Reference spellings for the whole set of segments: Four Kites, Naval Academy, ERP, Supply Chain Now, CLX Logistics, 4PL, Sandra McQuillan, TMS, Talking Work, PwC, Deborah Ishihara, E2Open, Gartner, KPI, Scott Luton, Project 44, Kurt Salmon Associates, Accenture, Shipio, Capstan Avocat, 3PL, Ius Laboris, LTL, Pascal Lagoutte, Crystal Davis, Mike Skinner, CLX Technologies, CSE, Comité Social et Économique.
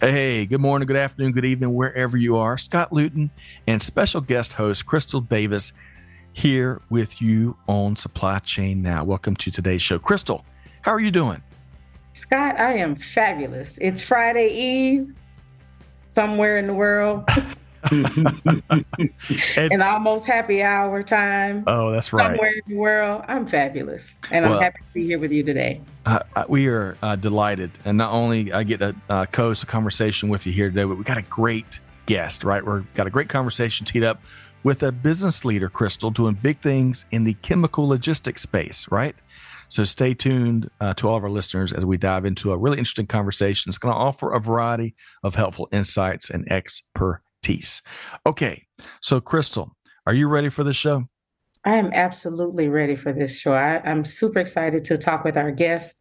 Hey, good morning, good afternoon, good evening, wherever you are. Scott Luton and special guest host Crystal Davis here with you on Supply Chain Now. Welcome to today's show. Crystal, how are you doing? Scott, I am fabulous. It's Friday Eve somewhere in the world. And almost happy hour time. Oh, that's right. Somewhere in the world. I'm fabulous. And I'm happy to be here with you today. We are delighted. And not only I get to co-host a conversation with you here today, but we got a great guest, right? We've got a great conversation teed up with a business leader, Crystal, doing big things in the chemical logistics space, right? So stay tuned to all of our listeners as we dive into a really interesting conversation. It's going to offer a variety of helpful insights and expertise. Okay, so Crystal, are you ready for this show? I am absolutely ready for this show. I'm super excited to talk with our guest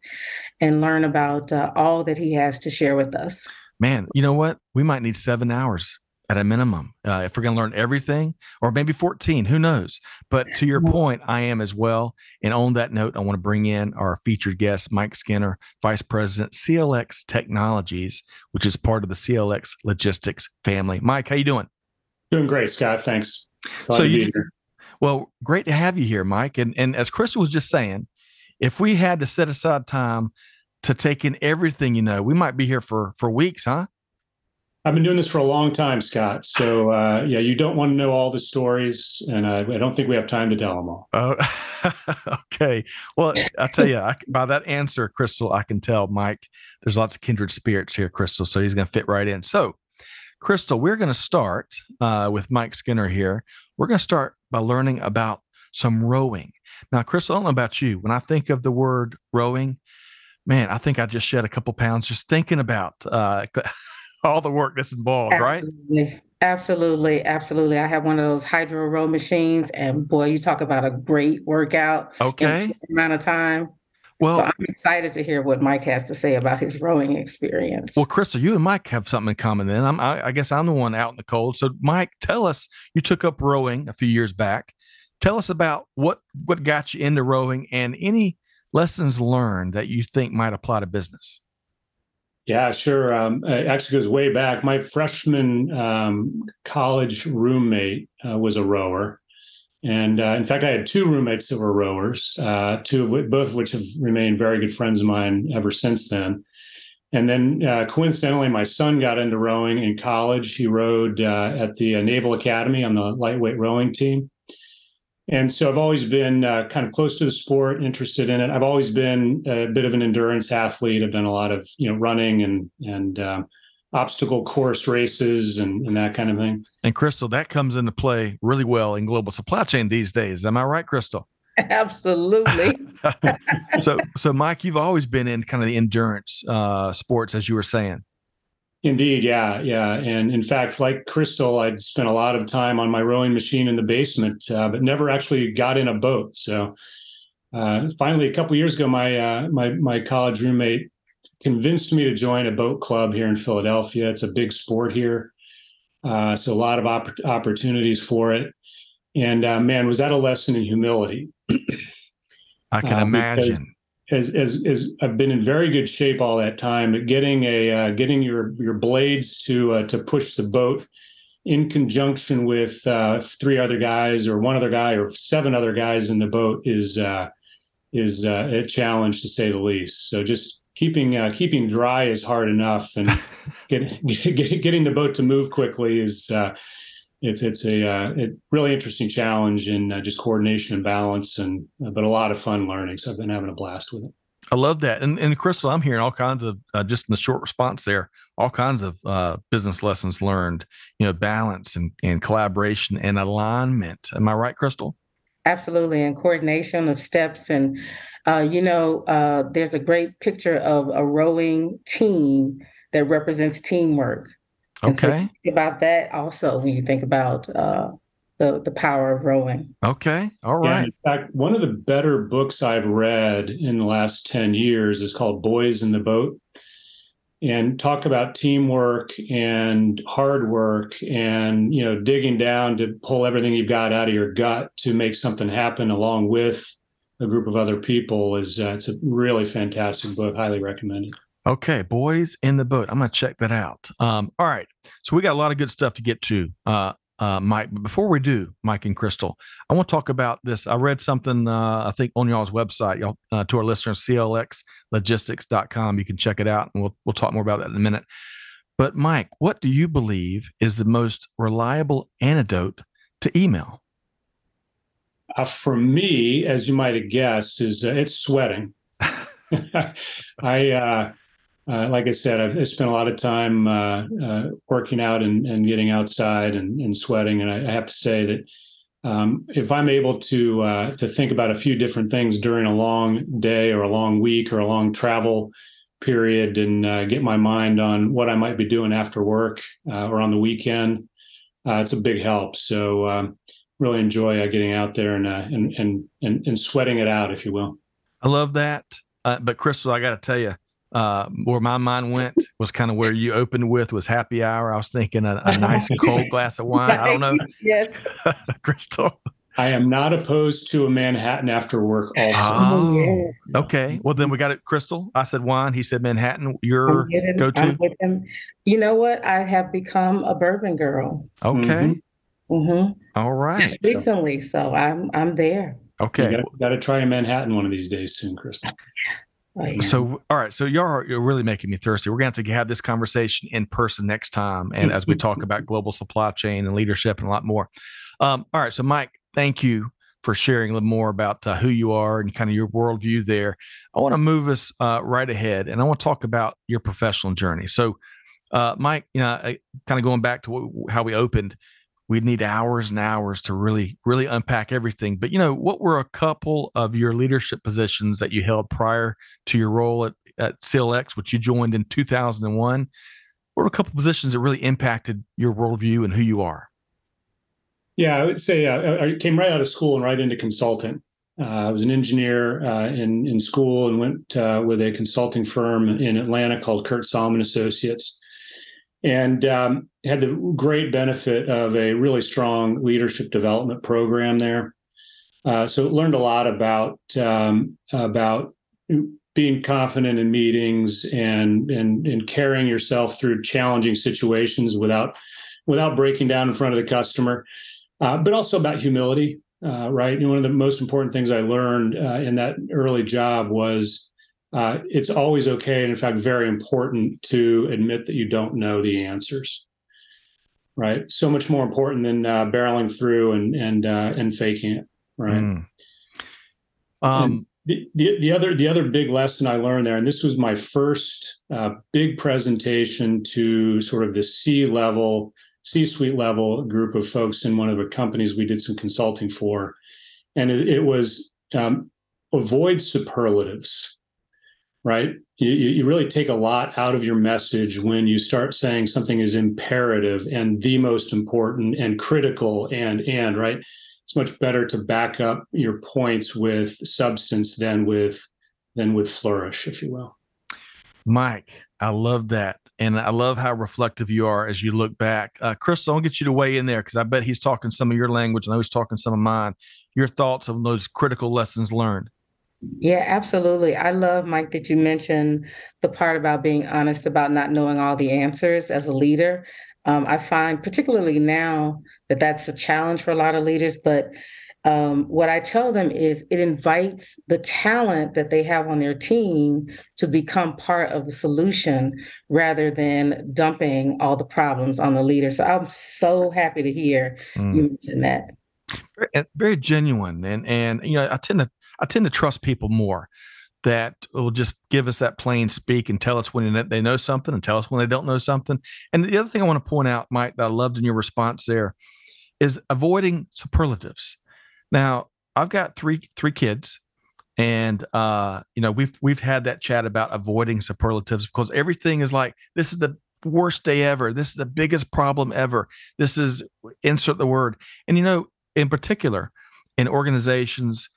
and learn about all that he has to share with us. Man, you know what? We might need 7 hours at a minimum if we're going to learn everything, or maybe 14, who knows? But to your point, I am as well. And on that note, I want to bring in our featured guest, Mike Skinner, Vice President, CLX Technologies, which is part of the CLX Logistics family. Mike, how you doing? Doing great, Scott. Thanks. Glad to be here. Well, great to have you here, Mike. And as Crystal was just saying, if we had to set aside time to take in everything, you know, we might be here for weeks, huh? I've been doing this for a long time, Scott. So, yeah, you don't want to know all the stories, and I don't think we have time to tell them all. Okay. Well, I'll tell you, by that answer, Crystal, I can tell, Mike, there's lots of kindred spirits here, Crystal, so he's going to fit right in. So, Crystal, we're going to start with Mike Skinner here. We're going to start by learning about some rowing. Now, Crystal, I don't know about you. When I think of the word rowing, man, I think I just shed a couple pounds just thinking about all the work that's involved, absolutely. Right? Absolutely. I have one of those hydro row machines, and boy, you talk about a great workout. Okay. In a amount of time. Well, so I'm excited to hear what Mike has to say about his rowing experience. Well, Crystal, you and Mike have something in common then. I guess I'm the one out in the cold. So Mike, tell us, you took up rowing a few years back. Tell us about what got you into rowing and any lessons learned that you think might apply to business. Yeah, sure. It actually goes way back. My freshman college roommate was a rower. And in fact, I had two roommates that were rowers, both of which have remained very good friends of mine ever since then. And then coincidentally, my son got into rowing in college. He rowed at the Naval Academy on the lightweight rowing team. And so I've always been kind of close to the sport, interested in it. I've always been a bit of an endurance athlete. I've done a lot of, running and obstacle course races and that kind of thing. And Crystal, that comes into play really well in global supply chain these days. Am I right, Crystal? Absolutely. So Mike, you've always been in kind of the endurance sports, as you were saying. Indeed. Yeah. And in fact, like Crystal, I'd spent a lot of time on my rowing machine in the basement, but never actually got in a boat. So finally, a couple of years ago, my college roommate convinced me to join a boat club here in Philadelphia. It's a big sport here. So a lot of opportunities for it. And man, was that a lesson in humility? I can imagine. As I've been in very good shape all that time, but getting your blades to push the boat in conjunction with three other guys or one other guy or seven other guys in the boat is a challenge, to say the least. So just keeping dry is hard enough, and getting the boat to move quickly is it's a really interesting challenge in just coordination and balance, but a lot of fun learning. So I've been having a blast with it. I love that. And Crystal, I'm hearing all kinds of, just in the short response there, all kinds of business lessons learned, balance and collaboration and alignment. Am I right, Crystal? Absolutely. And coordination of steps. And, there's a great picture of a rowing team that represents teamwork. Okay. And so you think about that also when you think about the power of rowing. Okay. All right. Yeah, in fact, one of the better books I've read in the last 10 years is called Boys in the Boat, and talk about teamwork and hard work and, you know, digging down to pull everything you've got out of your gut to make something happen along with a group of other people. Is it's a really fantastic book. Highly recommended. Okay. Boys in the Boat. I'm going to check that out. All right. So we got a lot of good stuff to get to. Mike, but before we do, Mike and Crystal, I want to talk about this. I read something, I think on y'all's website, y'all, to our listeners, clxlogistics.com. You can check it out, and we'll talk more about that in a minute. But Mike, what do you believe is the most reliable antidote to email? For me, as you might have guessed, is it's sweating. Like I said, I spent a lot of time working out and getting outside and sweating. And I have to say that if I'm able to think about a few different things during a long day or a long week or a long travel period, and get my mind on what I might be doing after work or on the weekend, it's a big help. So really enjoy getting out there and sweating it out, if you will. I love that. But Crystal, I got to tell you, where my mind went was kind of where you opened with, was happy hour. I was thinking a nice cold glass of wine. Right. I don't know. Yes. Crystal. I am not opposed to a Manhattan after work. Also. Oh, yes. Okay. Well, then we got it. Crystal, I said wine. He said Manhattan. Your go-to. You know what? I have become a bourbon girl. Okay. Mm-hmm. All right. Recently. So I'm there. Okay. You got to try a Manhattan one of these days soon, Crystal. So, all right. So you're really making me thirsty. We're going to have to have this conversation in person next time. And as we talk about global supply chain and leadership and a lot more. All right. So Mike, thank you for sharing a little more about who you are and kind of your worldview there. I want to move us right ahead, and I want to talk about your professional journey. So Mike, you know, kind of going back to how we opened, we'd need hours and hours to really, really unpack everything. But, you know, what were a couple of your leadership positions that you held prior to your role at CLX, which you joined in 2001? What were a couple of positions that really impacted your worldview and who you are? Yeah, I would say I came right out of school and right into consultant. I was an engineer in school and went with a consulting firm in Atlanta called Kurt Salmon Associates. And had the great benefit of a really strong leadership development program there. So learned a lot about being confident in meetings and carrying yourself through challenging situations without breaking down in front of the customer, but also about humility, right? And one of the most important things I learned in that early job was it's always okay, and in fact, very important to admit that you don't know the answers, right? So much more important than barreling through and faking it, right? Mm. The other big lesson I learned there, and this was my first big presentation to sort of the C-suite level group of folks in one of the companies we did some consulting for, and it was avoid superlatives. Right? You really take a lot out of your message when you start saying something is imperative and the most important and critical and right. It's much better to back up your points with substance than with flourish, if you will. Mike, I love that. And I love how reflective you are as you look back. Crystal, I'll get you to weigh in there, because I bet he's talking some of your language and I was talking some of mine. Your thoughts on those critical lessons learned. Yeah, absolutely. I love, Mike, that you mentioned the part about being honest about not knowing all the answers as a leader. I find particularly now that that's a challenge for a lot of leaders. But what I tell them is it invites the talent that they have on their team to become part of the solution rather than dumping all the problems on the leader. So I'm so happy to hear you mention that. Very genuine. And you know, I tend to trust people more that will just give us that plain speak and tell us when they know something and tell us when they don't know something. And the other thing I want to point out, Mike, that I loved in your response there is avoiding superlatives. Now, I've got three kids, And, you know, we've had that chat about avoiding superlatives because everything is like, this is the worst day ever. This is the biggest problem ever. This is insert the word. And, you know, in particular, in organizations,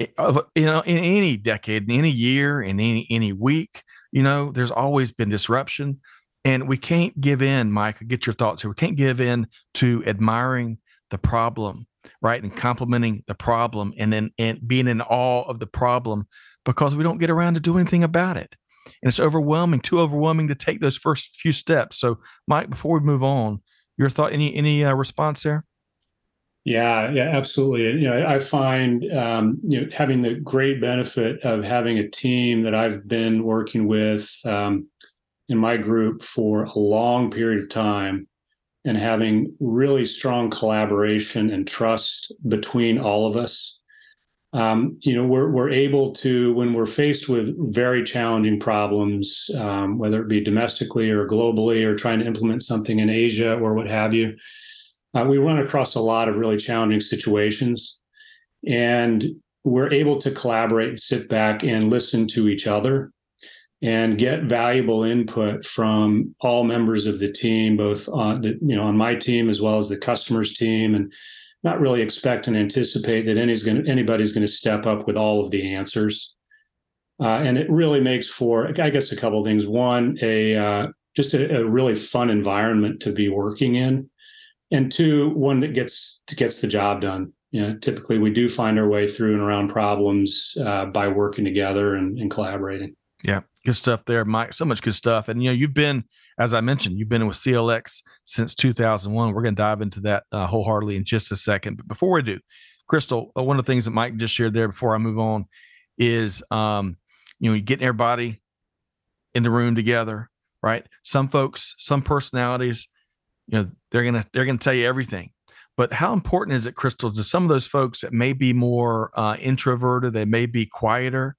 you know, in any decade, in any year, in any week, you know, there's always been disruption. And we can't give in, Mike, get your thoughts here. We can't give in to admiring the problem, right? And complimenting the problem and then and being in awe of the problem because we don't get around to doing anything about it. And it's overwhelming, too overwhelming to take those first few steps. So, Mike, before we move on, your thought, any response there? Yeah, absolutely. You know, I find you know, having the great benefit of having a team that I've been working with in my group for a long period of time, and having really strong collaboration and trust between all of us. You know, we're able to, when we're faced with very challenging problems, whether it be domestically or globally, or trying to implement something in Asia or what have you. We run across a lot of really challenging situations, and we're able to collaborate and sit back and listen to each other and get valuable input from all members of the team, both on the, you know, on my team as well as the customer's team, and not really expect and anticipate that anybody's going to step up with all of the answers. And it really makes for, I guess, a couple of things. One, just a really fun environment to be working in. And two, one that gets the job done. You know, typically we do find our way through and around problems by working together and collaborating. Yeah, good stuff there, Mike. So much good stuff. And, you know, you've been, as I mentioned, you've been with CLX since 2001. We're going to dive into that wholeheartedly in just a second. But before we do, Crystal, one of the things that Mike just shared there before I move on is, you know, getting everybody in the room together, right? Some folks, some personalities, you know, they're gonna tell you everything. But how important is it, Crystal, to some of those folks that may be more introverted, they may be quieter?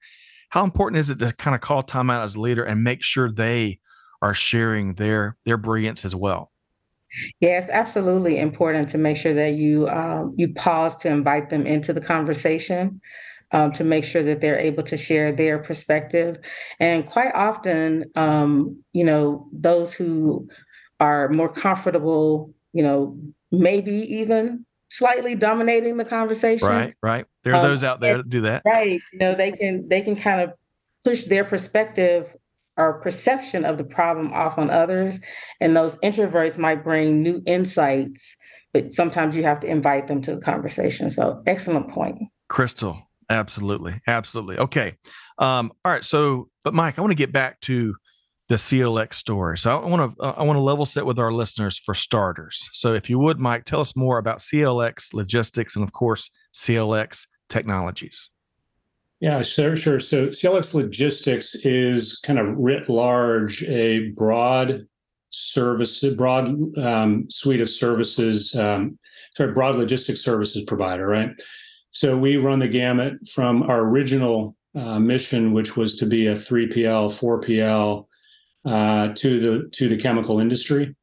How important is it to kind of call time out as a leader and make sure they are sharing their brilliance as well? Yes, absolutely important to make sure that you you pause to invite them into the conversation. To make sure that they're able to share their perspective, and quite often, you know, those who are more comfortable, you know, maybe even slightly dominating the conversation. Right. There are those out there that do that. Right. You know, they can kind of push their perspective or perception of the problem off on others. And those introverts might bring new insights, but sometimes you have to invite them to the conversation. So excellent point, Crystal. Absolutely. Okay. All right. So, but Mike, I want to get back to the CLX story. So I want to level set with our listeners for starters. So if you would, Mike, tell us more about CLX Logistics and, of course, CLX Technologies. Yeah, sure. So CLX Logistics is kind of writ large, a broad suite of services, broad logistics services provider, right? So we run the gamut from our original mission, which was to be a 3PL, 4PL, to the chemical industry.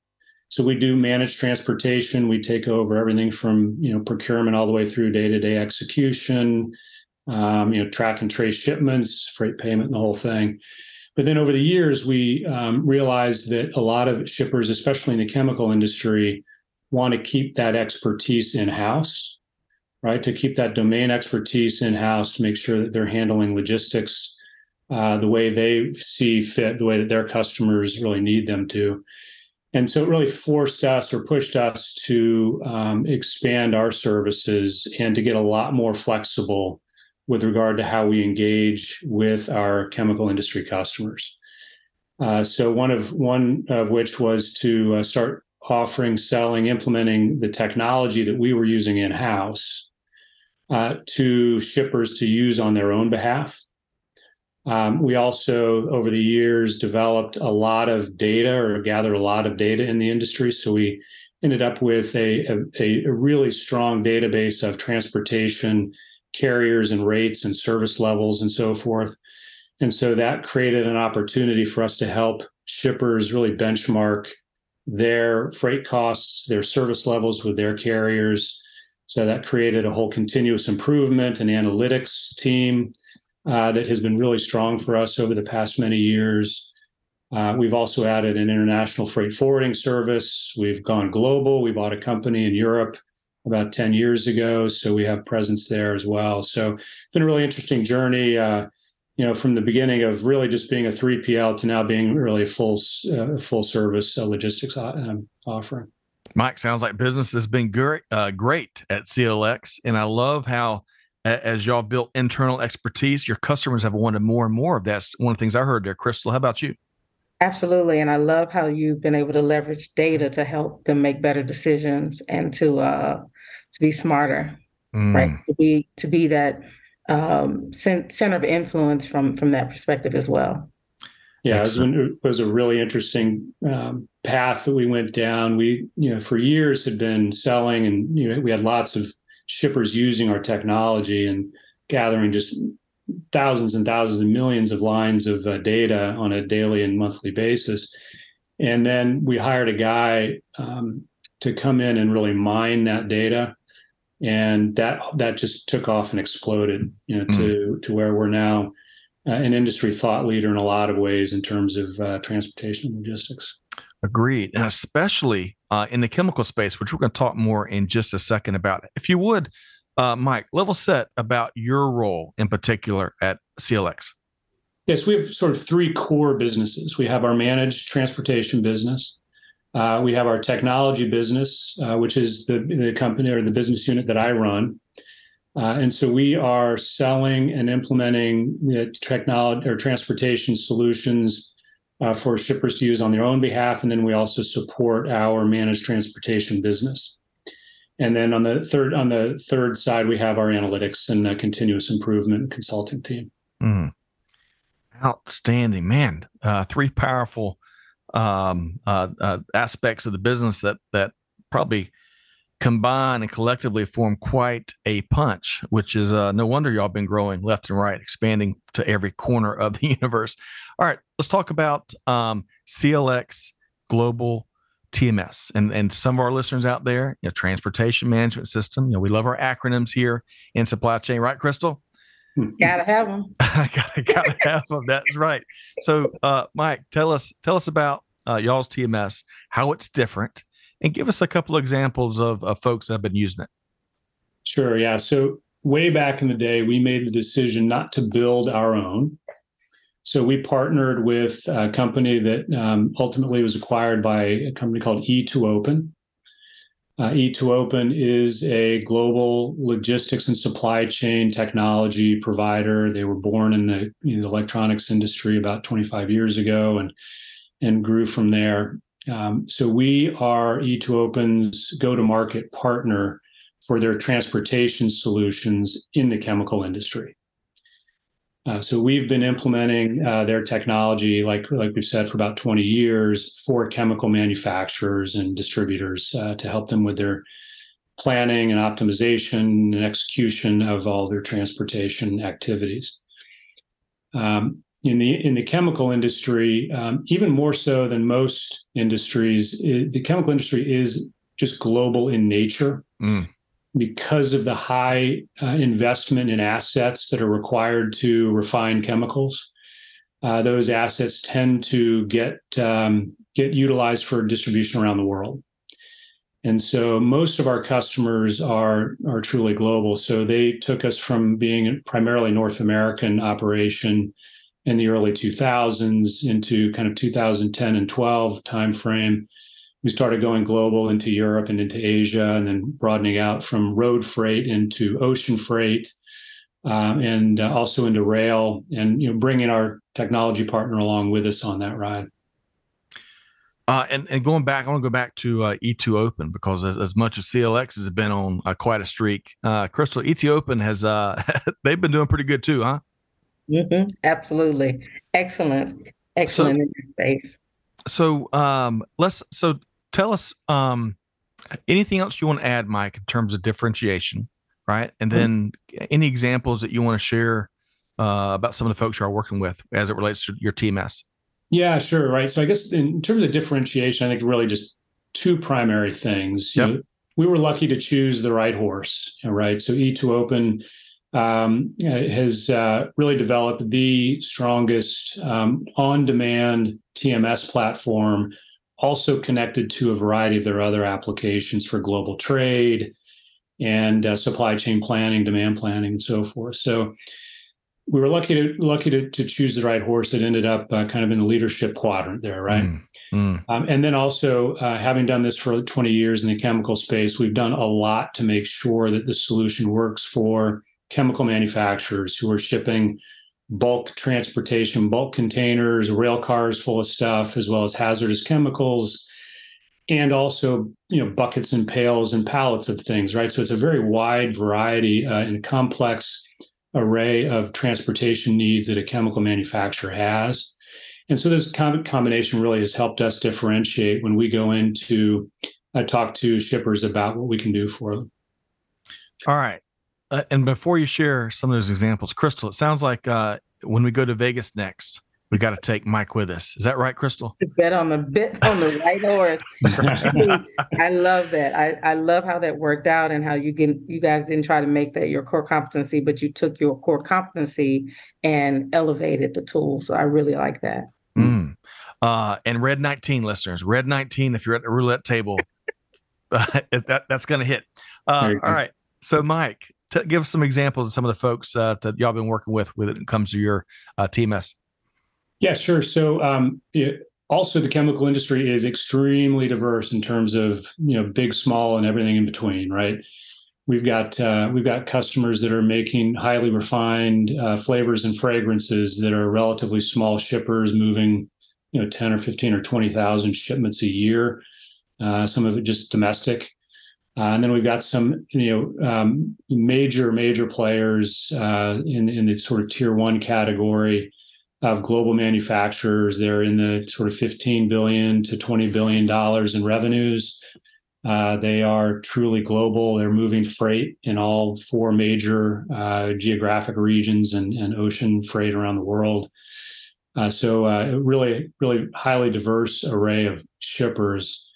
So we do manage transportation. We take over everything from, you know, procurement all the way through day-to-day execution, you know, track and trace shipments, freight payment, and the whole thing. But then over the years, we realized that a lot of shippers, especially in the chemical industry, want to keep that expertise in-house, right? To keep that domain expertise in-house, make sure that they're handling logistics the way they see fit, the way that their customers really need them to. And so it really forced us or pushed us to expand our services and to get a lot more flexible with regard to how we engage with our chemical industry customers. So one of which was to start offering, selling, implementing the technology that we were using in-house to shippers to use on their own behalf. We also, over the years, developed a lot of data or gathered a lot of data in the industry. So we ended up with a really strong database of transportation carriers and rates and service levels and so forth. And so that created an opportunity for us to help shippers really benchmark their freight costs, their service levels with their carriers. So that created a whole continuous improvement and analytics team that has been really strong for us over the past many years. We've also added an international freight forwarding service. We've gone global. We bought a company in Europe about 10 years ago, so we have presence there as well. So it's been a really interesting journey, from the beginning of really just being a 3PL to now being really a full service logistics offering. Mike, sounds like business has been great at CLX, and I love how, as y'all built internal expertise, your customers have wanted more and more of that. That's one of the things I heard there. Crystal, how about you? Absolutely. And I love how you've been able to leverage data to help them make better decisions and to be smarter, right? To be that center of influence from that perspective as well. Yeah, it was a really interesting path that we went down. We, for years had been selling, and we had lots of shippers using our technology and gathering just thousands and thousands and millions of lines of data on a daily and monthly basis. And then we hired a guy to come in and really mine that data. And that just took off and exploded, to where we're now an industry thought leader in a lot of ways in terms of transportation and logistics. Agreed. And especially in the chemical space, which we're going to talk more in just a second about. If you would, Mike, level set about your role in particular at CLX. Yes, we have sort of three core businesses. We have our managed transportation business. We have our technology business, which is the company or the business unit that I run. And so we are selling and implementing technology or transportation solutions for shippers to use on their own behalf. And then we also support our managed transportation business. And then on the third side, we have our analytics and continuous improvement consulting team. Outstanding, man! Three powerful aspects of the business that probably combine and collectively form quite a punch. Which is no wonder y'all been growing left and right, expanding to every corner of the universe. All right, let's talk about CLX Global TMS. And some of our listeners out there, transportation management system, we love our acronyms here in supply chain, right, Crystal? Gotta have them. gotta have them. That's right. So, Mike, tell us about y'all's TMS, how it's different, and give us a couple of examples of folks that have been using it. Sure. Yeah. So way back in the day, we made the decision not to build our own. So we partnered with a company that ultimately was acquired by a company called E2Open. E2Open is a global logistics and supply chain technology provider. They were born in the electronics industry about 25 years ago and grew from there. So we are E2Open's go-to-market partner for their transportation solutions in the chemical industry. So we've been implementing their technology, like we've said, for about 20 years for chemical manufacturers and distributors to help them with their planning and optimization and execution of all their transportation activities. In the chemical industry, even more so than most industries, the chemical industry is just global in nature. Because of the high investment in assets that are required to refine chemicals, those assets tend to get utilized for distribution around the world. And so most of our customers are truly global. So they took us from being primarily North American operation in the early 2000s into kind of 2010 and 12 timeframe. We started going global into Europe and into Asia, and then broadening out from road freight into ocean freight, and also into rail, and bringing our technology partner along with us on that ride. And going back, I want to go back to E2Open, because as much as CLX has been on quite a streak, Crystal, E2Open has they've been doing pretty good too, huh? Mm-hmm. Absolutely, excellent in this space. So tell us anything else you want to add, Mike, in terms of differentiation, right? And then any examples that you want to share about some of the folks you are working with as it relates to your TMS. Yeah, sure. Right. So I guess in terms of differentiation, I think really just two primary things. Yep. We were lucky to choose the right horse, right? So E2Open has really developed the strongest on-demand TMS platform, also connected to a variety of their other applications for global trade and supply chain planning, demand planning, and so forth. So we were lucky to choose the right horse that ended up kind of in the leadership quadrant there, right? And then also, having done this for 20 years in the chemical space, we've done a lot to make sure that the solution works for chemical manufacturers who are shipping bulk transportation, bulk containers, rail cars full of stuff, as well as hazardous chemicals, and also, you know, buckets and pails and pallets of things, right? So it's a very wide variety and complex array of transportation needs that a chemical manufacturer has. And so this combination really has helped us differentiate when we go in to talk to shippers about what we can do for them. All right. And before you share some of those examples, Crystal, it sounds like when we go to Vegas next, we got to take Mike with us. Is that right, Crystal? Bet on the right horse. I love that. I love how that worked out and how you guys didn't try to make that your core competency, but you took your core competency and elevated the tool. So I really like that. Mm. And Red 19 listeners, Red 19, if you're at the roulette table, that's going to hit. All right. So Mike, give us some examples of some of the folks that y'all been working with it comes to your TMS. Yeah, sure. So also the chemical industry is extremely diverse in terms of, you know, big, small, and everything in between, right? We've got customers that are making highly refined flavors and fragrances that are relatively small shippers moving, you know, 10 or 15 or 20,000 shipments a year. Some of it just domestic. And then we've got some, you know, major players in the sort of tier one category of global manufacturers. They're in the sort of $15 billion to $20 billion in revenues. They are truly global. They're moving freight in all four major geographic regions and ocean freight around the world. Really highly diverse array of shippers.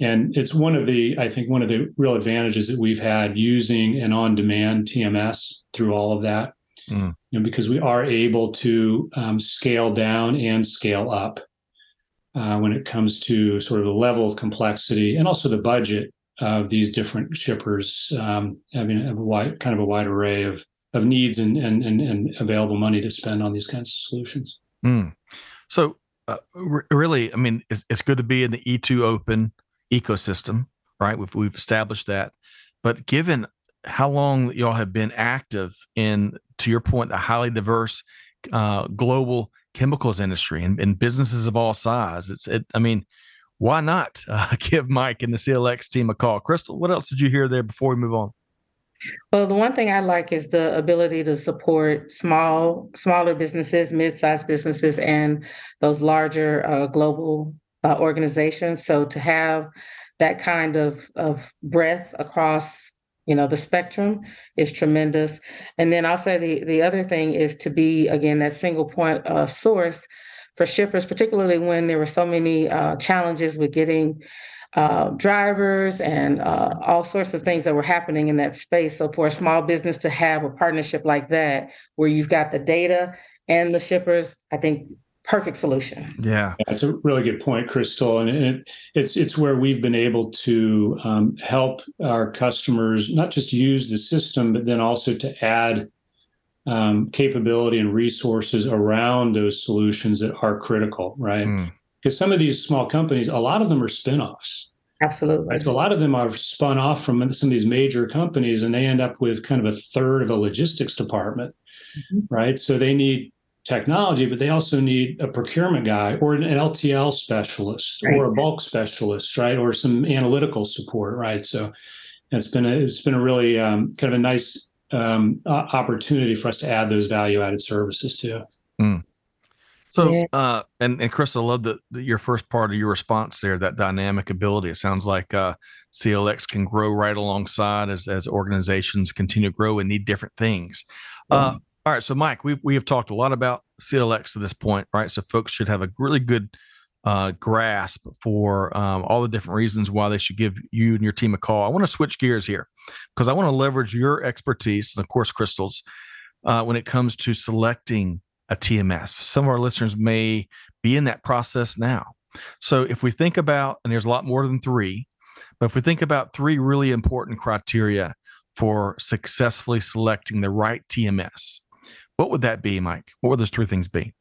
And it's one of the real advantages that we've had using an on-demand TMS through all of that. Mm. You know, because we are able to scale down and scale up when it comes to sort of the level of complexity and also the budget of these different shippers having a wide array of needs and available money to spend on these kinds of solutions. Mm. So really, I mean, it's good to be in the E2 Open ecosystem, right? We've established that. But given how long y'all have been active in, to your point, a highly diverse global chemicals industry and businesses of all sizes, why not give Mike and the CLX team a call? Crystal, what else did you hear there before we move on? Well, the one thing I like is the ability to support smaller businesses, mid-sized businesses, and those larger global organizations. So to have that kind of breadth across, you know, the spectrum is tremendous. And then I'll say the other thing is to be, again, that single point source for shippers, particularly when there were so many challenges with getting drivers and all sorts of things that were happening in that space. So for a small business to have a partnership like that, where you've got the data and the shippers, I think, perfect solution. Yeah, that's a really good point, Crystal. And it's where we've been able to help our customers not just use the system, but then also to add capability and resources around those solutions that are critical, right? Because some of these small companies, a lot of them are spinoffs. Absolutely. Right? So a lot of them are spun off from some of these major companies, and they end up with kind of a third of a logistics department, right? So they need technology, but they also need a procurement guy or an LTL specialist, right, or a bulk specialist, right, or some analytical support, right? So it's been a really kind of a nice opportunity for us to add those value-added services too. Mm. So, yeah. And Chris, I love your first part of your response there, that dynamic ability. It sounds like CLX can grow right alongside as organizations continue to grow and need different things. All right, so Mike, we have talked a lot about CLX to this point, right? So folks should have a really good grasp for all the different reasons why they should give you and your team a call. I want to switch gears here because I want to leverage your expertise, and of course, Crystal's, when it comes to selecting a TMS. Some of our listeners may be in that process now. So if we think about, and there's a lot more than three, but if we think about three really important criteria for successfully selecting the right TMS, what would that be, Mike? What would those three things be?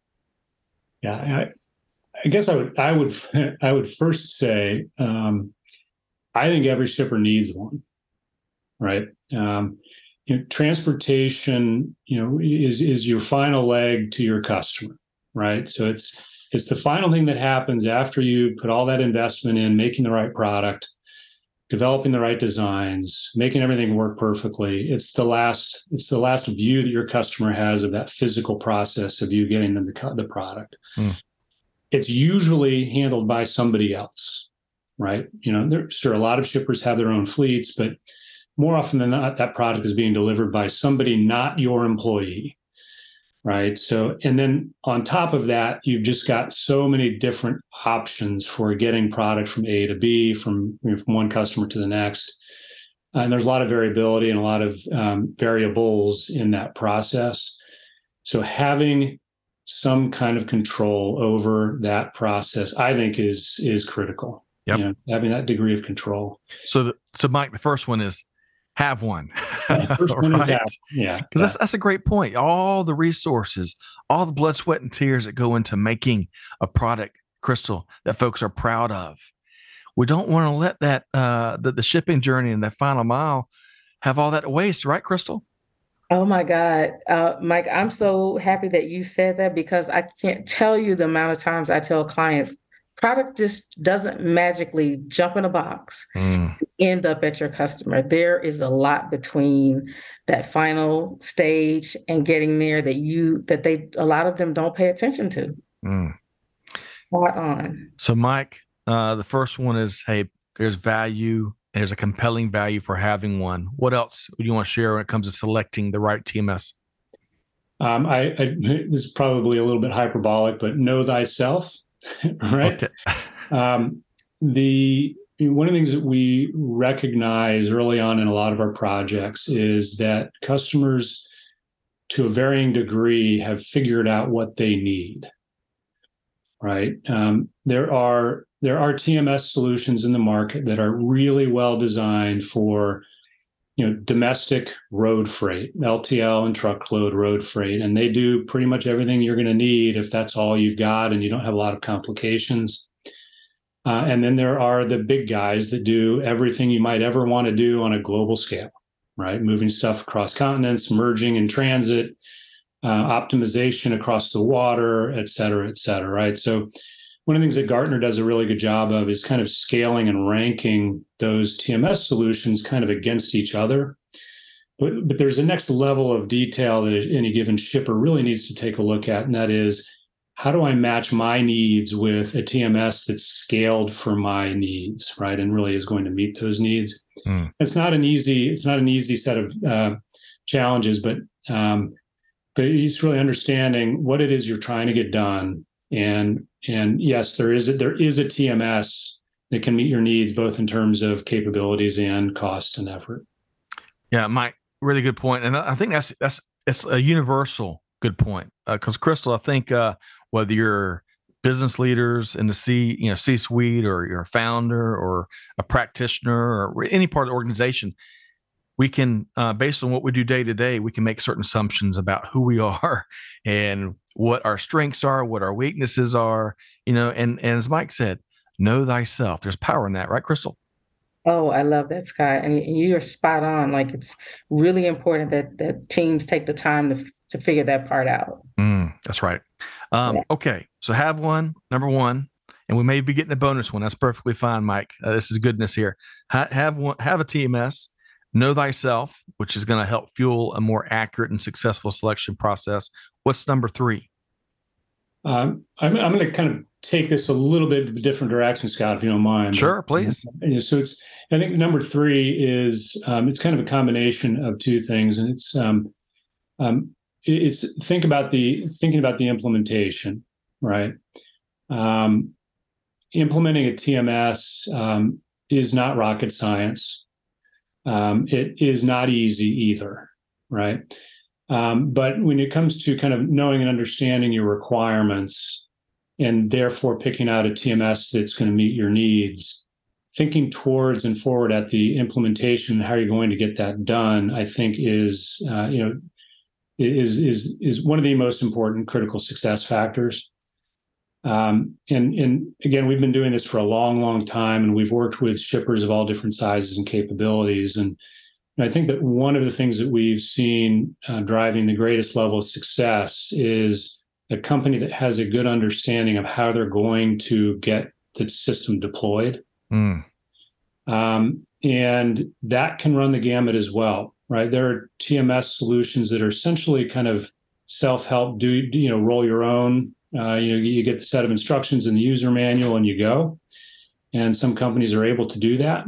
Yeah, I guess I would first say, I think every shipper needs one, right? Transportation, is your final leg to your customer, right? So it's the final thing that happens after you put all that investment in making the right product, developing the right designs, making everything work perfectly. It's the last view that your customer has of that physical process of you getting them the product. Mm. It's usually handled by somebody else, right? Sure, a lot of shippers have their own fleets, but more often than not, that product is being delivered by somebody, not your employee, right? So, and then on top of that, you've just got so many different options for getting product from A to B, from one customer to the next. And there's a lot of variability and a lot of variables in that process. So having some kind of control over that process, I think is critical. Yep. Having that degree of control. So Mike, the first one is have one. Yeah, right? Yeah. Because that's a great point. All the resources, all the blood, sweat, and tears that go into making a product, Crystal, that folks are proud of. We don't want to let that the shipping journey and that final mile have all that waste, right, Crystal? Oh my God. Mike, I'm so happy that you said that because I can't tell you the amount of times I tell clients, product just doesn't magically jump in a box and end up at your customer. There is a lot between that final stage and getting there that a lot of them don't pay attention to. Mm. Spot on. So Mike, the first one is, hey, there's value and there's a compelling value for having one. What else do you want to share when it comes to selecting the right TMS? This is probably a little bit hyperbolic, but know thyself. Right. Okay. One of the things that we recognize early on in a lot of our projects is that customers, to a varying degree, have figured out what they need. Right. There are TMS solutions in the market that are really well designed for, domestic road freight, LTL and truckload road freight. And they do pretty much everything you're going to need if that's all you've got and you don't have a lot of complications. And then there are the big guys that do everything you might ever want to do on a global scale, right? Moving stuff across continents, merging in transit, optimization across the water, et cetera, right? So one of the things that Gartner does a really good job of is kind of scaling and ranking those TMS solutions kind of against each other. But there's a next level of detail that any given shipper really needs to take a look at, and that is, how do I match my needs with a TMS that's scaled for my needs, right, and really is going to meet those needs? Mm. It's not an easy set of challenges, but it's really understanding what it is you're trying to get done. And yes, there is a TMS that can meet your needs, both in terms of capabilities and cost and effort. Yeah, Mike, really good point. And I think that's a universal good point. Because Crystal, I think whether you're business leaders in the C-suite or you're a founder or a practitioner or any part of the organization, we can, based on what we do day to day, we can make certain assumptions about who we are and what our strengths are, what our weaknesses are, and as Mike said, know thyself. There's power in that, right, Crystal? Oh, I love that, Scott. And you're spot on. Like, it's really important that teams take the time to figure that part out. That's right. Yeah. Okay. So have one, number one, and we may be getting a bonus one. That's perfectly fine, Mike. This is goodness here. Have a TMS. Know thyself, which is going to help fuel a more accurate and successful selection process. What's number three? I'm going to kind of take this a little bit of a different direction, Scott, if you don't mind. Sure, please. So I think number three is, it's kind of a combination of two things. And it's thinking about the implementation, right? implementing a TMS is not rocket science. It is not easy either, right? But when it comes to kind of knowing and understanding your requirements and therefore picking out a TMS that's going to meet your needs, thinking towards and forward at the implementation, how you're going to get that done, I think is one of the most important critical success factors. And again, we've been doing this for a long, long time, and we've worked with shippers of all different sizes and capabilities. And I think that one of the things that we've seen driving the greatest level of success is a company that has a good understanding of how they're going to get the system deployed. Mm. And that can run the gamut as well, right? There are TMS solutions that are essentially kind of self-help, roll your own. You get the set of instructions in the user manual and you go. And some companies are able to do that.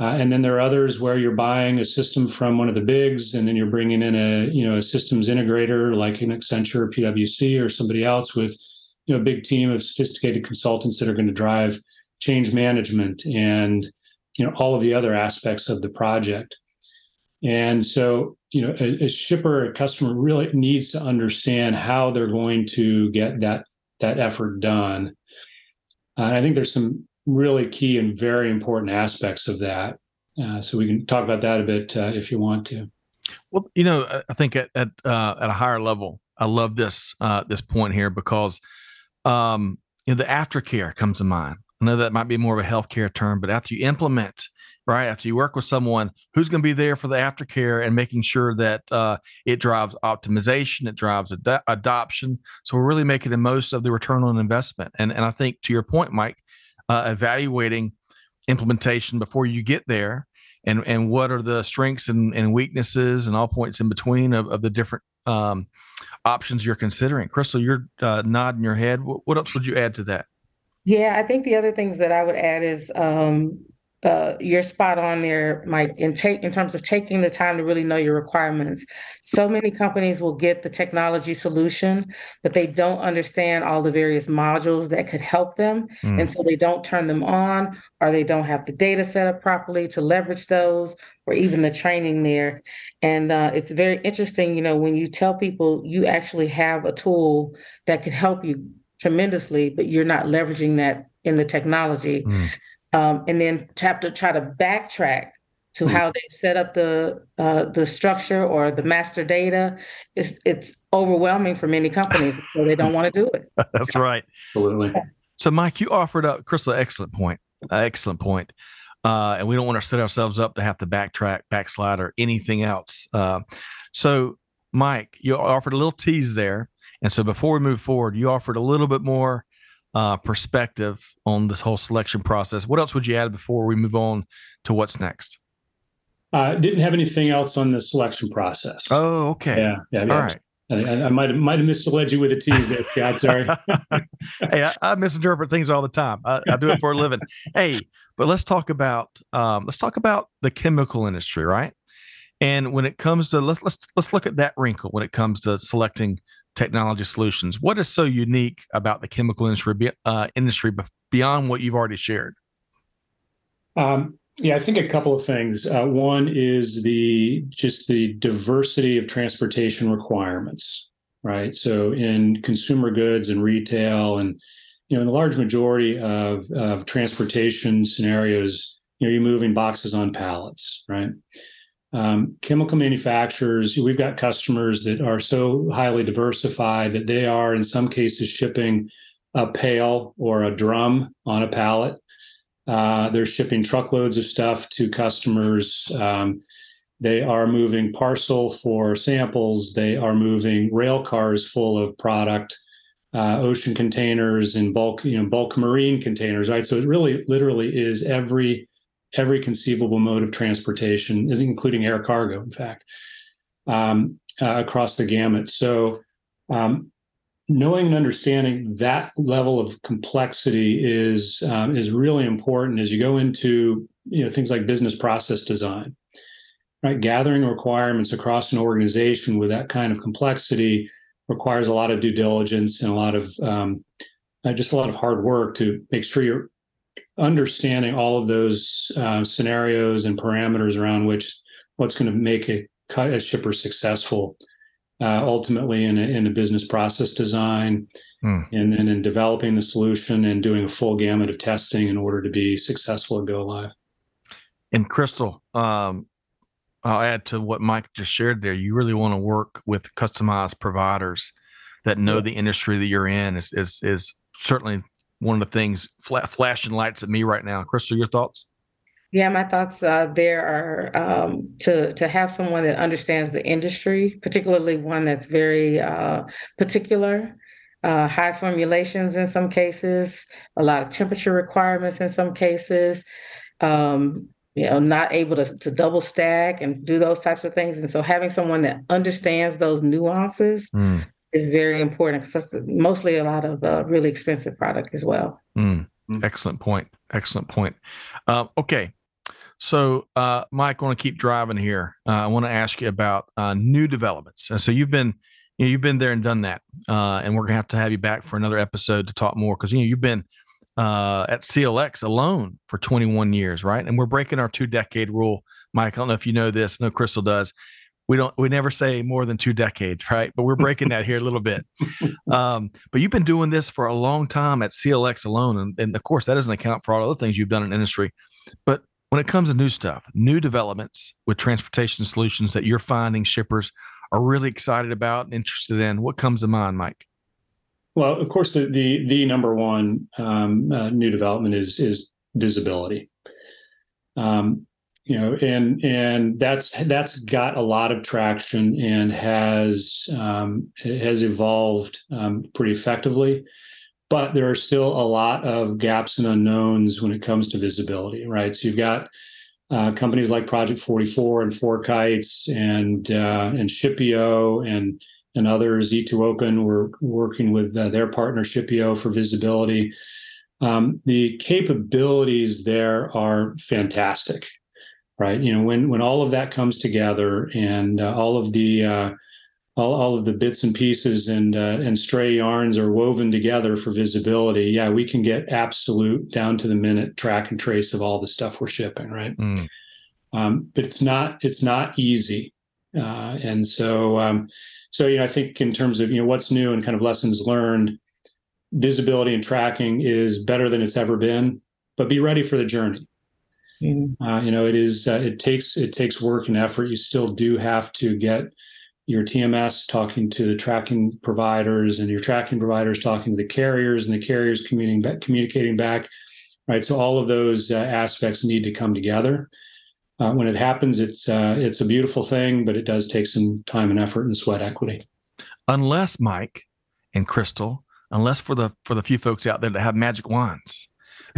And then there are others where you're buying a system from one of the bigs, and then you're bringing in a systems integrator like an Accenture or PwC or somebody else with a big team of sophisticated consultants that are going to drive change management and all of the other aspects of the project. And so a shipper, a customer really needs to understand how they're going to get that effort done. And I think there's some really key and very important aspects of that. So we can talk about that a bit if you want to. Well, I think at a higher level, I love this point here because the aftercare comes to mind. I know that might be more of a healthcare term, but after you implement, right after you work with someone, who's going to be there for the aftercare and making sure that it drives optimization, it drives adoption. So we're really making the most of the return on investment. And I think to your point, Mike, evaluating implementation before you get there, and what are the strengths and weaknesses and all points in between of the different options you're considering. Crystal, you're nodding your head. What else would you add to that? Yeah, I think the other things that I would add is you're spot on there, Mike, in terms of taking the time to really know your requirements. So many companies will get the technology solution, but they don't understand all the various modules that could help them. Mm. And so they don't turn them on, or they don't have the data set up properly to leverage those, or even the training there. And it's very interesting, when you tell people you actually have a tool that can help you tremendously, but you're not leveraging that in the technology. Mm. And then have to try to backtrack to how they set up the structure or the master data. It's overwhelming for many companies, so they don't want to do it. That's right. Absolutely. So, Mike, you offered up, Crystal, excellent point. And we don't want to set ourselves up to have to backtrack, backslide, or anything else. So, Mike, you offered a little tease there. And so before we move forward, you offered a little bit more perspective on this whole selection process. What else would you add before we move on to what's next? Didn't have anything else on the selection process. Oh, okay. Yeah. All right. I might have misled you with a tease there, Scott. Sorry. Hey, I misinterpret things all the time. I do it for a living. Hey, but let's talk about the chemical industry, right? And when it comes to let's look at that wrinkle when it comes to selecting technology solutions. What is so unique about the chemical industry, beyond what you've already shared? I think a couple of things. One is the diversity of transportation requirements, right? So in consumer goods and retail, and in the large majority of transportation scenarios, you're moving boxes on pallets, right? Chemical manufacturers, we've got customers that are so highly diversified that they are, in some cases, shipping a pail or a drum on a pallet. They're shipping truckloads of stuff to customers. They are moving parcel for samples. They are moving rail cars full of product, ocean containers, and bulk marine containers, right? So it really literally is every conceivable mode of transportation, including air cargo, in fact, across the gamut. So knowing and understanding that level of complexity is really important as you go into things like business process design, right? Gathering requirements across an organization with that kind of complexity requires a lot of due diligence and a lot of just a lot of hard work to make sure you're understanding all of those scenarios and parameters around what's going to make a shipper successful, ultimately in a business process design, and then in developing the solution and doing a full gamut of testing in order to be successful at go live. And Crystal, I'll add to what Mike just shared there. You really want to work with customized providers that know the industry that you're in is certainly one of the things flashing lights at me right now. Crystal, your thoughts? Yeah, my thoughts there are to have someone that understands the industry, particularly one that's very particular, high formulations in some cases, a lot of temperature requirements in some cases, not able to double stack and do those types of things. And so having someone that understands those nuances is very important, because that's mostly a lot of really expensive product as well. Excellent point. Okay. So, Mike, I want to keep driving here. I want to ask you about new developments. So you've been there and done that, and we're gonna have to have you back for another episode to talk more, because you've been at CLX alone for 21 years, right? And we're breaking our 2-decade rule, Mike. I don't know if you know this. I know Crystal does. We never say more than 2 decades, right? But we're breaking that here a little bit. But you've been doing this for a long time at CLX alone. And of course, that doesn't account for all the other things you've done in industry. But when it comes to new stuff, new developments with transportation solutions that you're finding shippers are really excited about and interested in, what comes to mind, Mike? Well, of course, the number one new development is visibility. And that's got a lot of traction and has evolved pretty effectively, but there are still a lot of gaps and unknowns when it comes to visibility, right? So you've got companies like Project 44 and Four Kites and Shipio and others. E2Open, we're working with their partner Shipio for visibility. The capabilities there are fantastic. Right, when all of that comes together and all of the bits and pieces and stray yarns are woven together for visibility. Yeah, we can get absolute down to the minute track and trace of all the stuff we're shipping. Right, but it's not easy, and so I think in terms of what's new and kind of lessons learned, visibility and tracking is better than it's ever been. But be ready for the journey. It is. It takes work and effort. You still do have to get your TMS talking to the tracking providers, and your tracking providers talking to the carriers, and the carriers communicating back. Right. So all of those aspects need to come together. When it happens, it's a beautiful thing, but it does take some time and effort and sweat equity. Unless, Mike and Crystal, for the few folks out there that have magic wands.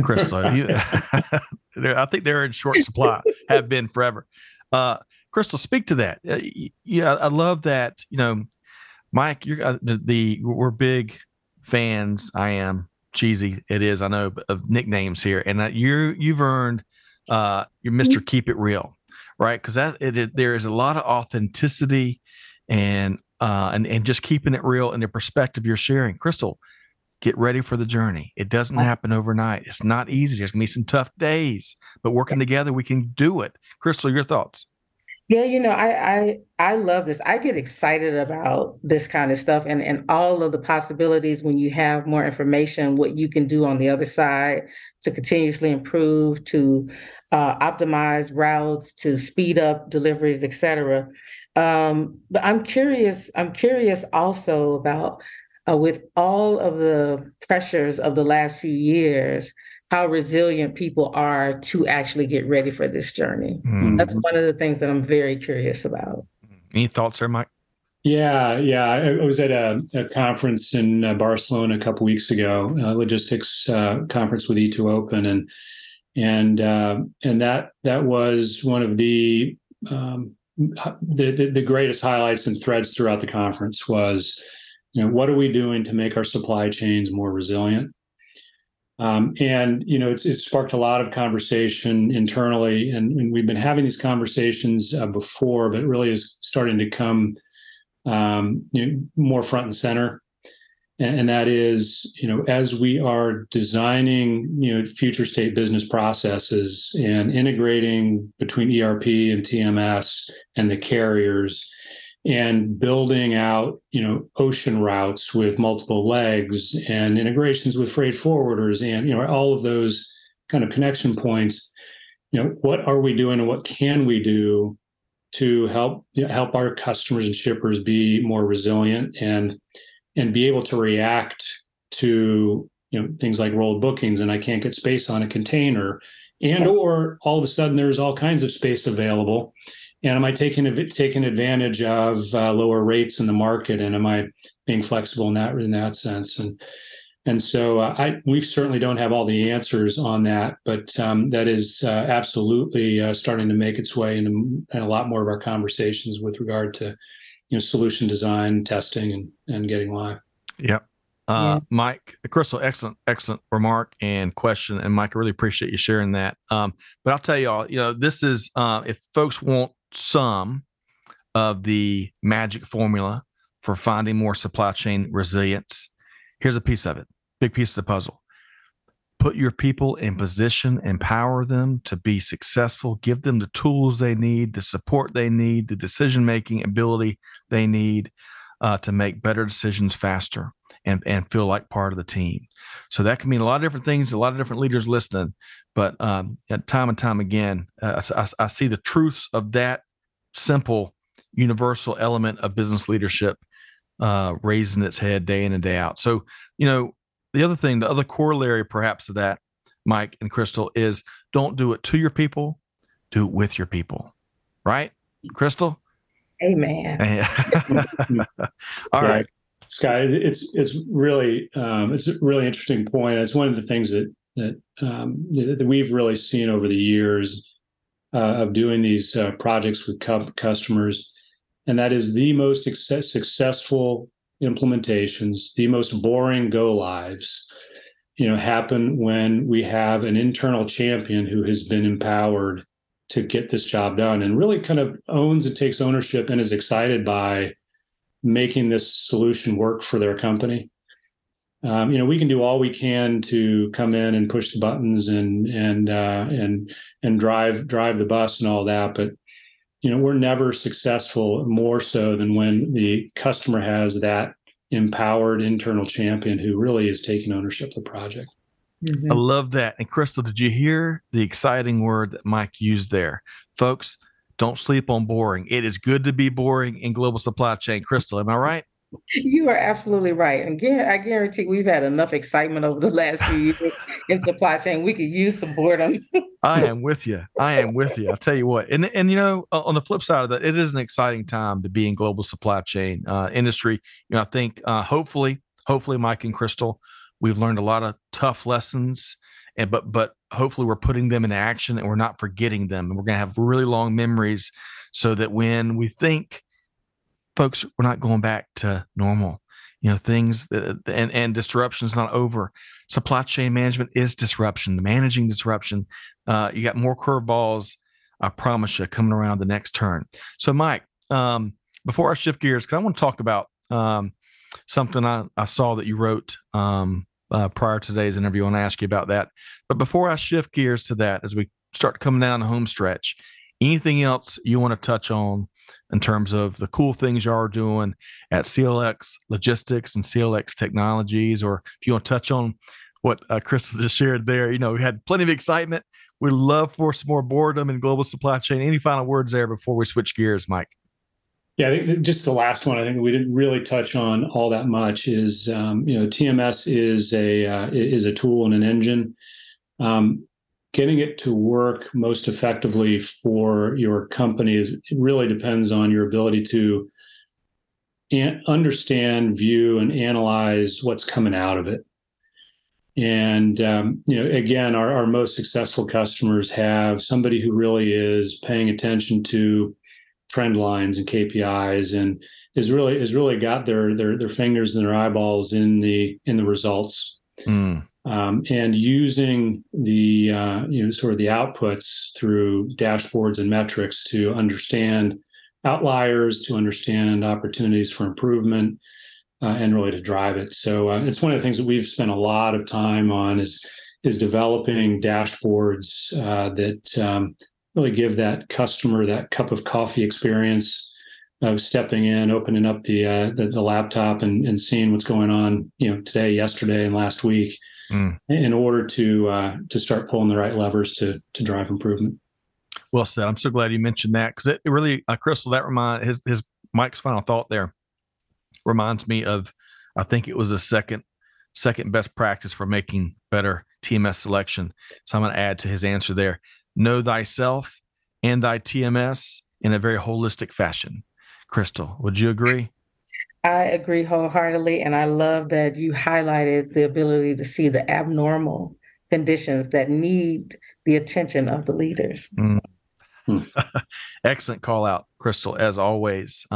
Crystal, I think they're in short supply, have been forever. Crystal, speak to that. Yeah, I love that. Mike, you're we're big fans. I am cheesy. It is, I know, of nicknames here, and you've earned your Mr. Keep It Real, right? Because there is a lot of authenticity and just keeping it real in the perspective you're sharing, Crystal. Get ready for the journey. It doesn't happen overnight. It's not easy. There's going to be some tough days, but working together, we can do it. Crystal, your thoughts? Yeah, I love this. I get excited about this kind of stuff and all of the possibilities when you have more information, what you can do on the other side to continuously improve, to optimize routes, to speed up deliveries, et cetera. But I'm curious also about with all of the pressures of the last few years, how resilient people are to actually get ready for this journey. That's one of the things that I'm very curious about. Any thoughts there, Mike? Yeah. I was at a conference in Barcelona a couple weeks ago, a logistics conference with E2Open, and that was one of the greatest highlights and threads throughout the conference was, what are we doing to make our supply chains more resilient? It sparked a lot of conversation internally, and we've been having these conversations before, but it really is starting to come more front and center. And that is, you know, as we are designing, you know, future state business processes and integrating between ERP and TMS and the carriers and building out, you know, ocean routes with multiple legs and integrations with freight forwarders and, you know, all of those kind of connection points, you know, what are we doing and what can we do to help, you know, help our customers and shippers be more resilient and be able to react to, you know, things like rolled bookings and I can't get space on a container, and or all of a sudden there's all kinds of space available, and am I taking advantage of lower rates in the market, and am I being flexible in that sense? And so we certainly don't have all the answers on that, but that is absolutely starting to make its way into a lot more of our conversations with regard to, you know, solution design, testing, and getting live. Yep. Yeah. Mike, Crystal, excellent remark and question. And Mike, I really appreciate you sharing that. But I'll tell you all, you know, this is, if folks want some of the magic formula for finding more supply chain resilience, here's a piece of it, big piece of the puzzle. Put your people in position, empower them to be successful, give them the tools they need, the support they need, the decision-making ability they need to make better decisions faster and feel like part of the team. So that can mean a lot of different things, a lot of different leaders listening, but time and time again, I see the truths of that simple, universal element of business leadership raising its head day in and day out. So, you know, the other thing, the other corollary perhaps of that, Mike and Crystal, is don't do it to your people, do it with your people. Right, Crystal? Amen. All right. Scott, it's a really interesting point. It's one of the things that we've really seen over the years of doing these projects with customers, and that is the most successful implementations, the most boring go lives, you know, happen when we have an internal champion who has been empowered to get this job done and really kind of owns and takes ownership and is excited by making this solution work for their company. You know, we can do all we can to come in and push the buttons and drive the bus and all that, but you know, we're never successful more so than when the customer has that empowered internal champion who really is taking ownership of the project. Mm-hmm. I love that. And Crystal, did you hear the exciting word that Mike used there? Folks, don't sleep on boring. It is good to be boring in global supply chain. Crystal, am I right? You are absolutely right. And I guarantee we've had enough excitement over the last few years in supply chain. We could use some boredom. I am with you. I'll tell you what. And you know, on the flip side of that, it is an exciting time to be in global supply chain industry. You know, I think hopefully, Mike and Crystal, we've learned a lot of tough lessons, and but hopefully we're putting them into action and we're not forgetting them. And we're going to have really long memories so that when we think, folks, we're not going back to normal, you know, things and disruption is not over. Supply chain management is disruption, managing disruption. You got more curveballs, I promise you, coming around the next turn. So Mike, before I shift gears, because I want to talk about something I saw that you wrote prior to today's interview. I want to ask you about that. But before I shift gears to that, as we start coming down the home stretch, anything else you want to touch on in terms of the cool things you are doing at CLX Logistics and CLX Technologies, or if you want to touch on what Crystal just shared there? You know, we had plenty of excitement. We'd love for some more boredom in global supply chain. Any final words there before we switch gears, Mike? Yeah, I think just the last one, I think we didn't really touch on all that much is, you know, TMS is a tool and an engine. Getting it to work most effectively for your company really depends on your ability to understand, view, and analyze what's coming out of it. And, you know, again, our most successful customers have somebody who really is paying attention to trend lines and KPIs and is really got their fingers and their eyeballs in the results. Mm. And using the, you know, sort of the outputs through dashboards and metrics to understand outliers, to understand opportunities for improvement, and really to drive it. So it's one of the things that we've spent a lot of time on is developing dashboards that really give that customer that cup of coffee experience of stepping in, opening up the laptop and seeing what's going on, today, yesterday, and last week, in order to start pulling the right levers to drive improvement. Well said. I'm so glad you mentioned that, because it really, Crystal, that reminds his Mike's final thought there reminds me of, I think it was the second best practice for making better TMS selection. So I'm going to add to his answer there: know thyself and thy TMS in a very holistic fashion. Crystal, would you agree? I agree wholeheartedly. And I love that you highlighted the ability to see the abnormal conditions that need the attention of the leaders. Excellent call out, Crystal, as always.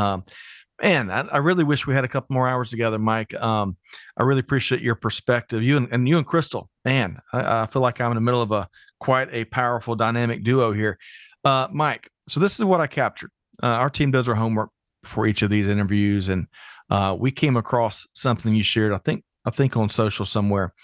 Man, I really wish we had a couple more hours together, Mike. I really appreciate your perspective. You and Crystal, man, I feel like I'm in the middle of quite a powerful dynamic duo here. Mike, so this is what I captured. Our team does our homework for each of these interviews, and we came across something you shared, I think on social somewhere.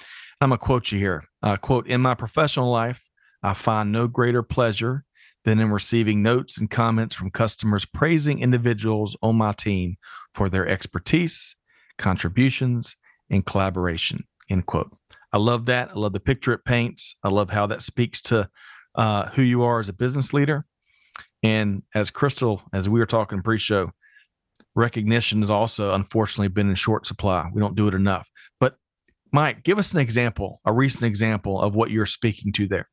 I'm going to quote you here. Quote, "In my professional life, I find no greater pleasure than in receiving notes and comments from customers praising individuals on my team for their expertise, contributions, and collaboration." End quote. I love that. I love the picture it paints. I love how that speaks to who you are as a business leader. And as Crystal, as we were talking pre-show, recognition has also unfortunately been in short supply. We don't do it enough. But Mike, give us an example, a recent example of what you're speaking to there.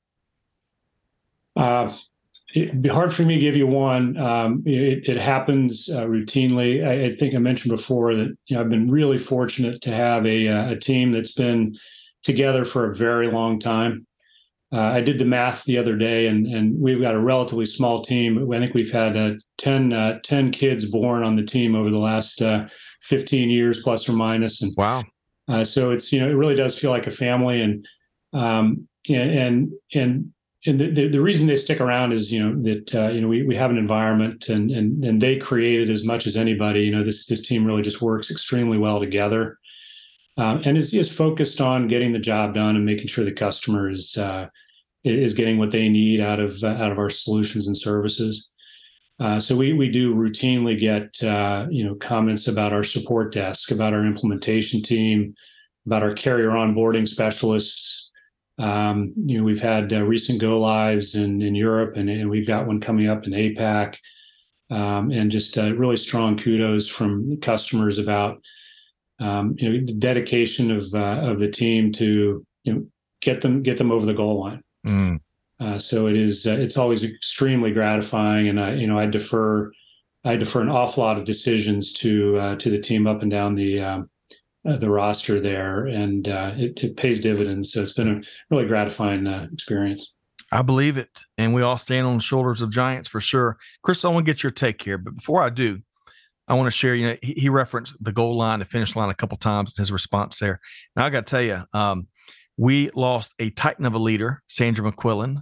It'd be hard for me to give you one. It happens routinely. I think I mentioned before that I've been really fortunate to have a team that's been together for a very long time. I did the math the other day, and we've got a relatively small team. I think we've had 10 kids born on the team over the last 15 years, plus or minus. And wow! So it's it really does feel like a family, and the reason they stick around is that we have an environment, and they create it as much as anybody. This team really just works extremely well together. And is focused on getting the job done and making sure the customer is getting what they need out of our solutions and services. So we do routinely get comments about our support desk, about our implementation team, about our carrier onboarding specialists. We've had recent go lives in Europe, and we've got one coming up in APAC, and just really strong kudos from customers about. The dedication of the team to get them over the goal line. So it is. It's always extremely gratifying, and I defer an awful lot of decisions to the team up and down the roster there, and it pays dividends. So it's been a really gratifying experience. I believe it, and we all stand on the shoulders of giants for sure. Chris, I want to get your take here, but before I do. I want to share, he referenced the goal line and finish line a couple of times in his response there. Now, I got to tell you, we lost a titan of a leader, Sandra McQuillan,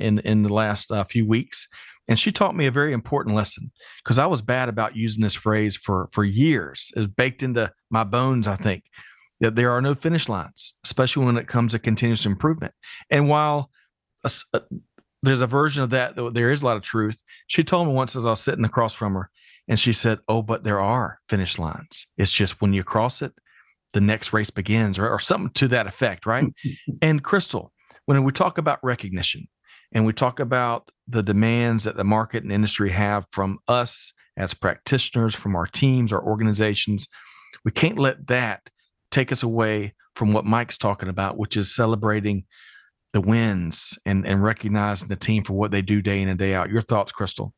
in the last few weeks. And she taught me a very important lesson, because I was bad about using this phrase for years. It was baked into my bones, I think, that there are no finish lines, especially when it comes to continuous improvement. And while there's a version of that, though, there is a lot of truth. She told me once as I was sitting across from her, and she said, "Oh, but there are finish lines. It's just when you cross it, the next race begins," or something to that effect, right? And Crystal, when we talk about recognition and we talk about the demands that the market and industry have from us as practitioners, from our teams, our organizations, we can't let that take us away from what Mike's talking about, which is celebrating the wins and recognizing the team for what they do day in and day out. Your thoughts, Crystal?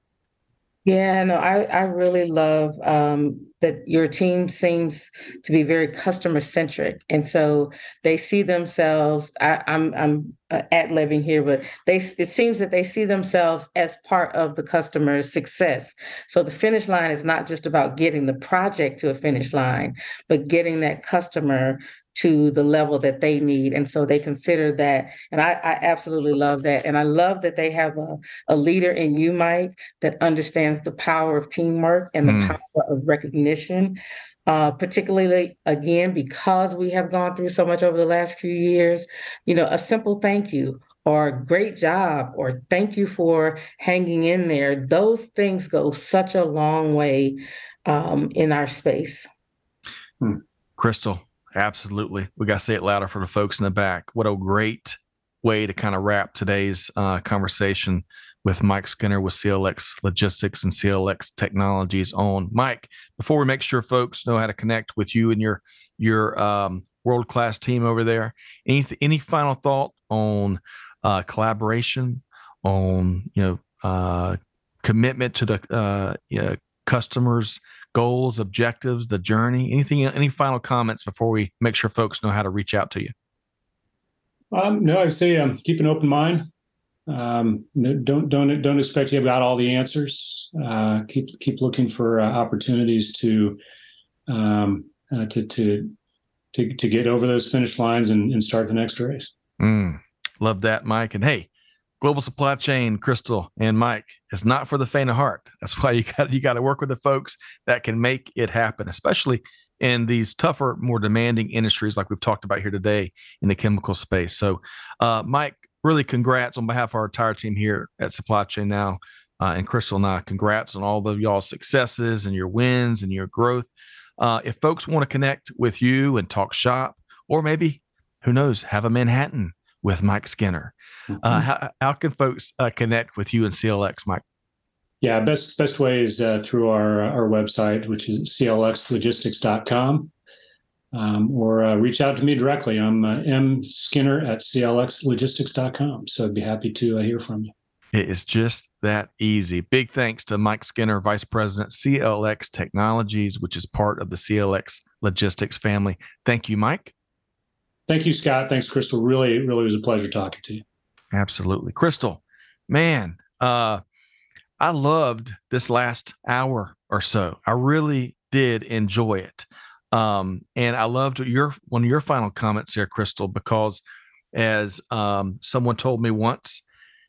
Yeah, no, I really love that your team seems to be very customer centric, and so they see themselves. I'm ad-libbing here, but it seems that they see themselves as part of the customer's success. So the finish line is not just about getting the project to a finish line, but getting that customer to the level that they need. And so they consider that. And I absolutely love that. And I love that they have a leader in you, Mike, that understands the power of teamwork and the power of recognition. particularly, again, because we have gone through so much over the last few years. You know, a simple thank you or great job or thank you for hanging in there. Those things go such a long way in our space. Crystal, absolutely. We got to say it louder for the folks in the back. What a great way to kind of wrap today's conversation with Mike Skinner with CLX Logistics and CLX Technologies on. Mike, before we make sure folks know how to connect with you and your world-class team over there, any final thought on collaboration, on commitment to the customers' goals, objectives, the journey? Anything? Any final comments before we make sure folks know how to reach out to you? No, I say keep an open mind. Don't expect you have got all the answers. Keep looking for opportunities to get over those finish lines and start the next race. Love that, Mike. And hey, global supply chain, Crystal and Mike, it's not for the faint of heart. That's why you got to work with the folks that can make it happen, especially in these tougher, more demanding industries like we've talked about here today in the chemical space. So, Mike, really congrats on behalf of our entire team here at Supply Chain Now, and Crystal and I, congrats on all of y'all's successes and your wins and your growth. If folks want to connect with you and talk shop, or maybe, who knows, have a Manhattan with Mike Skinner, how can folks connect with you and CLX, Mike? Yeah, best way is through our website, which is clxlogistics.com, or reach out to me directly. I'm mskinner@clxlogistics.com, so I'd be happy to hear from you. It is just that easy. Big thanks to Mike Skinner, Vice President, CLX Technologies, which is part of the CLX Logistics family. Thank you, Mike. Thank you, Scott. Thanks, Crystal. Really was a pleasure talking to you. Absolutely. Crystal, man, I loved this last hour or so. I really did enjoy it. And I loved one of your final comments here, Crystal, because as someone told me once,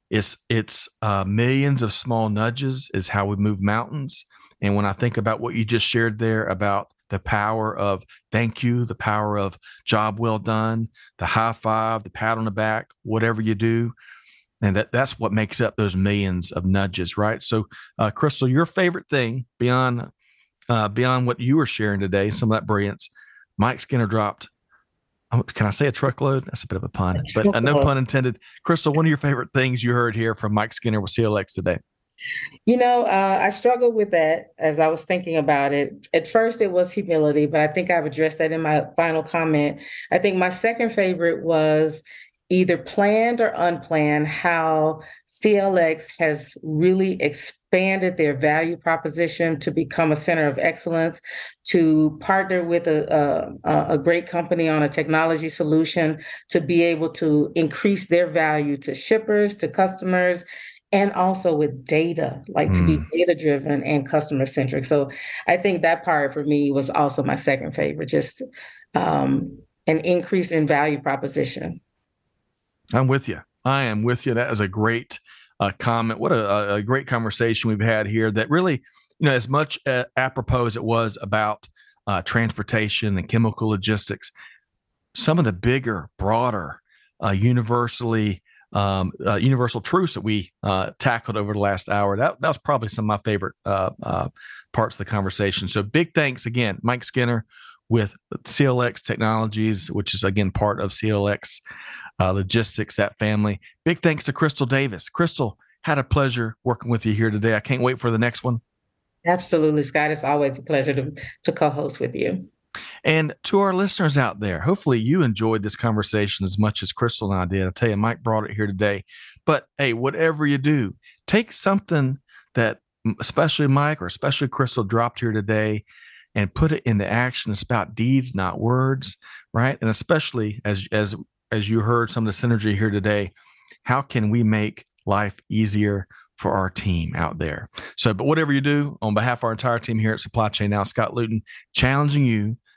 It's millions of small nudges is how we move mountains. And when I think about what you just shared there about the power of thank you, the power of job well done, the high five, the pat on the back, whatever you do, and that's what makes up those millions of nudges, right? So, Crystal, your favorite thing beyond what you were sharing today, some of that brilliance, Mike Skinner dropped. Can I say a truckload? That's a bit of a pun, but no pun intended. Crystal, one of your favorite things you heard here from Mike Skinner with CLX today? You know, I struggled with that as I was thinking about it. At first, it was humility, but I think I've addressed that in my final comment. I think my second favorite was either planned or unplanned, how CLX has really expanded their value proposition to become a center of excellence, to partner with a great company on a technology solution, to be able to increase their value to shippers, to customers, and also with data, to be data-driven and customer-centric. So I think that part for me was also my second favorite, just an increase in value proposition. I'm with you. I am with you. That is a great comment. What a great conversation we've had here that really, as much apropos as it was about transportation and chemical logistics, some of the bigger, broader, universal truths that we tackled over the last hour, that was probably some of my favorite parts of the conversation. So big thanks again, Mike Skinner, with CLX Technologies, which is, again, part of CLX Logistics, that family. Big thanks to Crystal Davis. Crystal, had a pleasure working with you here today. I can't wait for the next one. Absolutely, Scott. It's always a pleasure to co-host with you. And to our listeners out there, hopefully you enjoyed this conversation as much as Crystal and I did. I tell you, Mike brought it here today. But, hey, whatever you do, take something that especially Mike or especially Crystal dropped here today and put it into action. It's about deeds, not words, right? And especially as you heard some of the synergy here today, how can we make life easier for our team out there? So, but whatever you do, on behalf of our entire team here at Supply Chain Now, Scott Luton, challenging you